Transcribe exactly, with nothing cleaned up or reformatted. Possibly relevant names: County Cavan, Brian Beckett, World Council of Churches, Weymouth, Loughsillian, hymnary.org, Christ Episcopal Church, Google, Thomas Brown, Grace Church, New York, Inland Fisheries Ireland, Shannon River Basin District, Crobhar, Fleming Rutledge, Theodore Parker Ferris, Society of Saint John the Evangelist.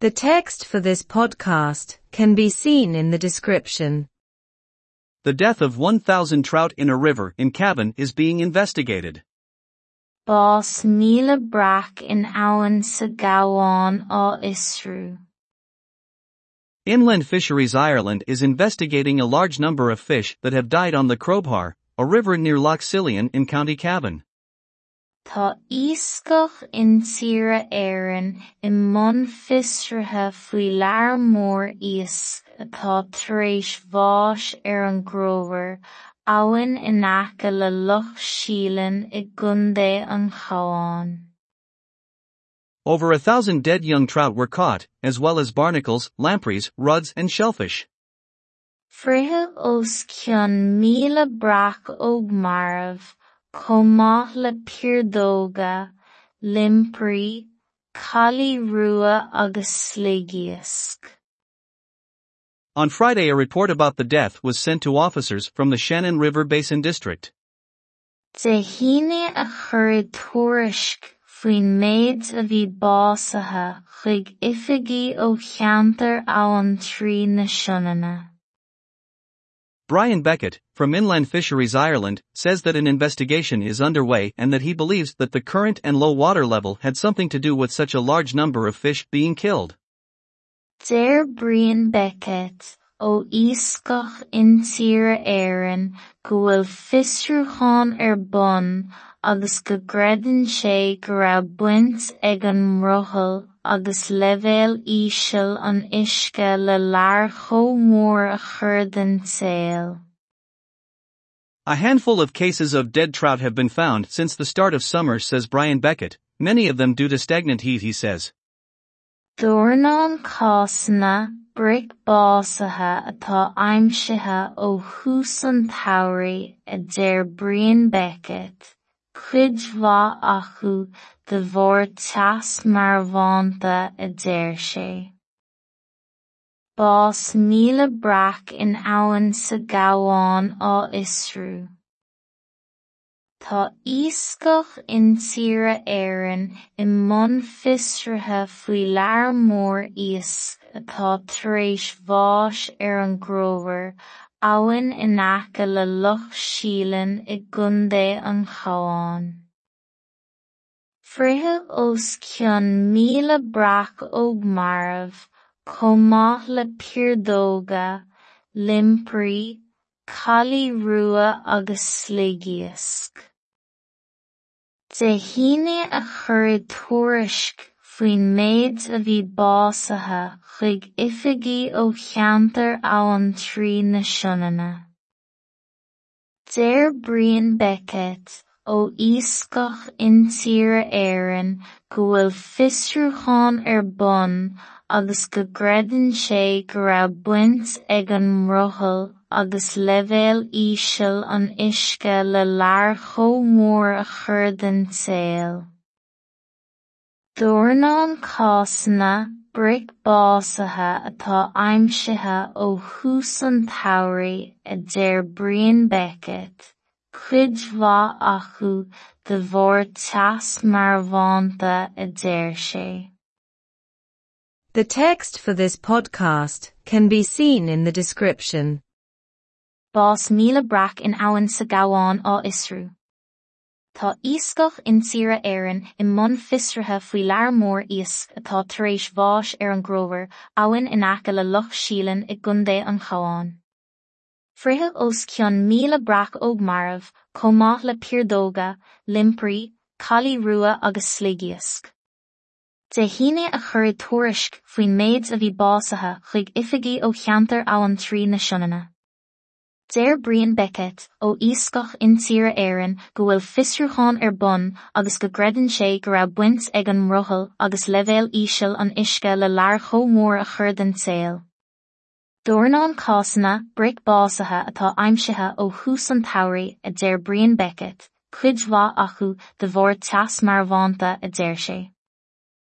The text for this podcast can be seen in the description. The death of one thousand trout in a river in Cavan is being investigated. Bás míle brach in Aon sa Gabhán á Isreú. Inland Fisheries Ireland is investigating a large number of fish that have died on the Crobhar, a river near Loughsillian in County Cavan. Tá iascach in tíre éireann i mbun fistrithe faoi lear mór ias atá tar éis bháis ar an gróbhar, abhainn in aice le Loughsillian i gContae an Chabhán. Over a thousand dead young trout were caught, as well as barnacles, lampreys, ruds, and shellfish. Frithe os cion míle brach og marav, comá le pirdóga, limprí, cali rua agus sligiasc. On Friday, a report about the death was sent to officers from the Shannon River Basin District. De hine a chuir tuairisc faoin méid a bhí básaithe chuig oifigí ó cheantar abhainn trí na Seananna. Brian Beckett, from Inland Fisheries Ireland, says that an investigation is underway and that he believes that the current and low water level had something to do with such a large number of fish being killed. Dear Brian Beckett, ó iascach in tíre éireann go bhfuil fiosrúchán ar bun agus go greideann sé go raibh baint ag an mrothail agus leibhéal íseal an uisce le lear chomh mór a chuir den saol. A handful of cases of dead trout have been found since the start of summer, says Brian Beckett, many of them due to stagnant heat, he says. Dúirneán cásanna bric básaithe atá aimsithe ó thús an tsamhraidh a deir Brian Beckett. Cuid mhaith acu de bhór teas mar bhaanta a deir sé. Bás míle brach in Aon sa Gabhán á Isreú. Tá iascach in tíre éireann i mbun fistrithe faoi lear mór ias atá tar éis bháis ar an gróbhar, abhainn in aice le Loughsilín i gContae an Chabhán. Frithe os cion míle brach og marav, comá le pirdóga, limprí, cali rua agus sligiasc. De hine a chuir tuairisc faoin méid a bhí básaithe chuig oifigí ó cheantar abhainn trí na Seananna. Deir Brian Beckett, ó iascach in tíre éireann go bhfuil fiosrúchán ar bun agus go greideann sé go raibh baint ag an mrothail agus leibhéal íseal an uisce le lear chomh mór a chuir den saol. Dúirneán cásanna bric básaithe atá aimsithe ó thús an tsamhraidh a deir Brian Beckett. Cuid mhaith acu de bhór teas mar bhaanta a deir sé. The text for this podcast can be seen in the description. Bás míle brach in Aon sa Gabhán á Isreú. Tá iascach in tíre éireann i mbun fistrithe faoi lear mór ias atá tar éis bháis ar an gróbhar, abhainn in aice le Loughsilín i gContae an Chabhán. Frithe os cion míle brach og marav, comá le pirdóga, limprí, cali rua agus sligiasc. De hine a chuir tuairisc faoin méid a bhí básaithe chuig oifigí ó cheantar abhainn trí na Seananna. Deir Brian Beckett, ó iascach in tíre éireann go bhfuil fiosrúchán ar bun agus go greideann sé go raibh baint ag an mrothail agus leibhéal íseal an uisce le lear chomh mór a chuir den saol. Dúirneán cásanna bric básaithe atá aimsithe ó thús an tsamhraidh a deir Brian Beckett. Cuid mhaith acu de bhór teas mar bhaanta a deir sé.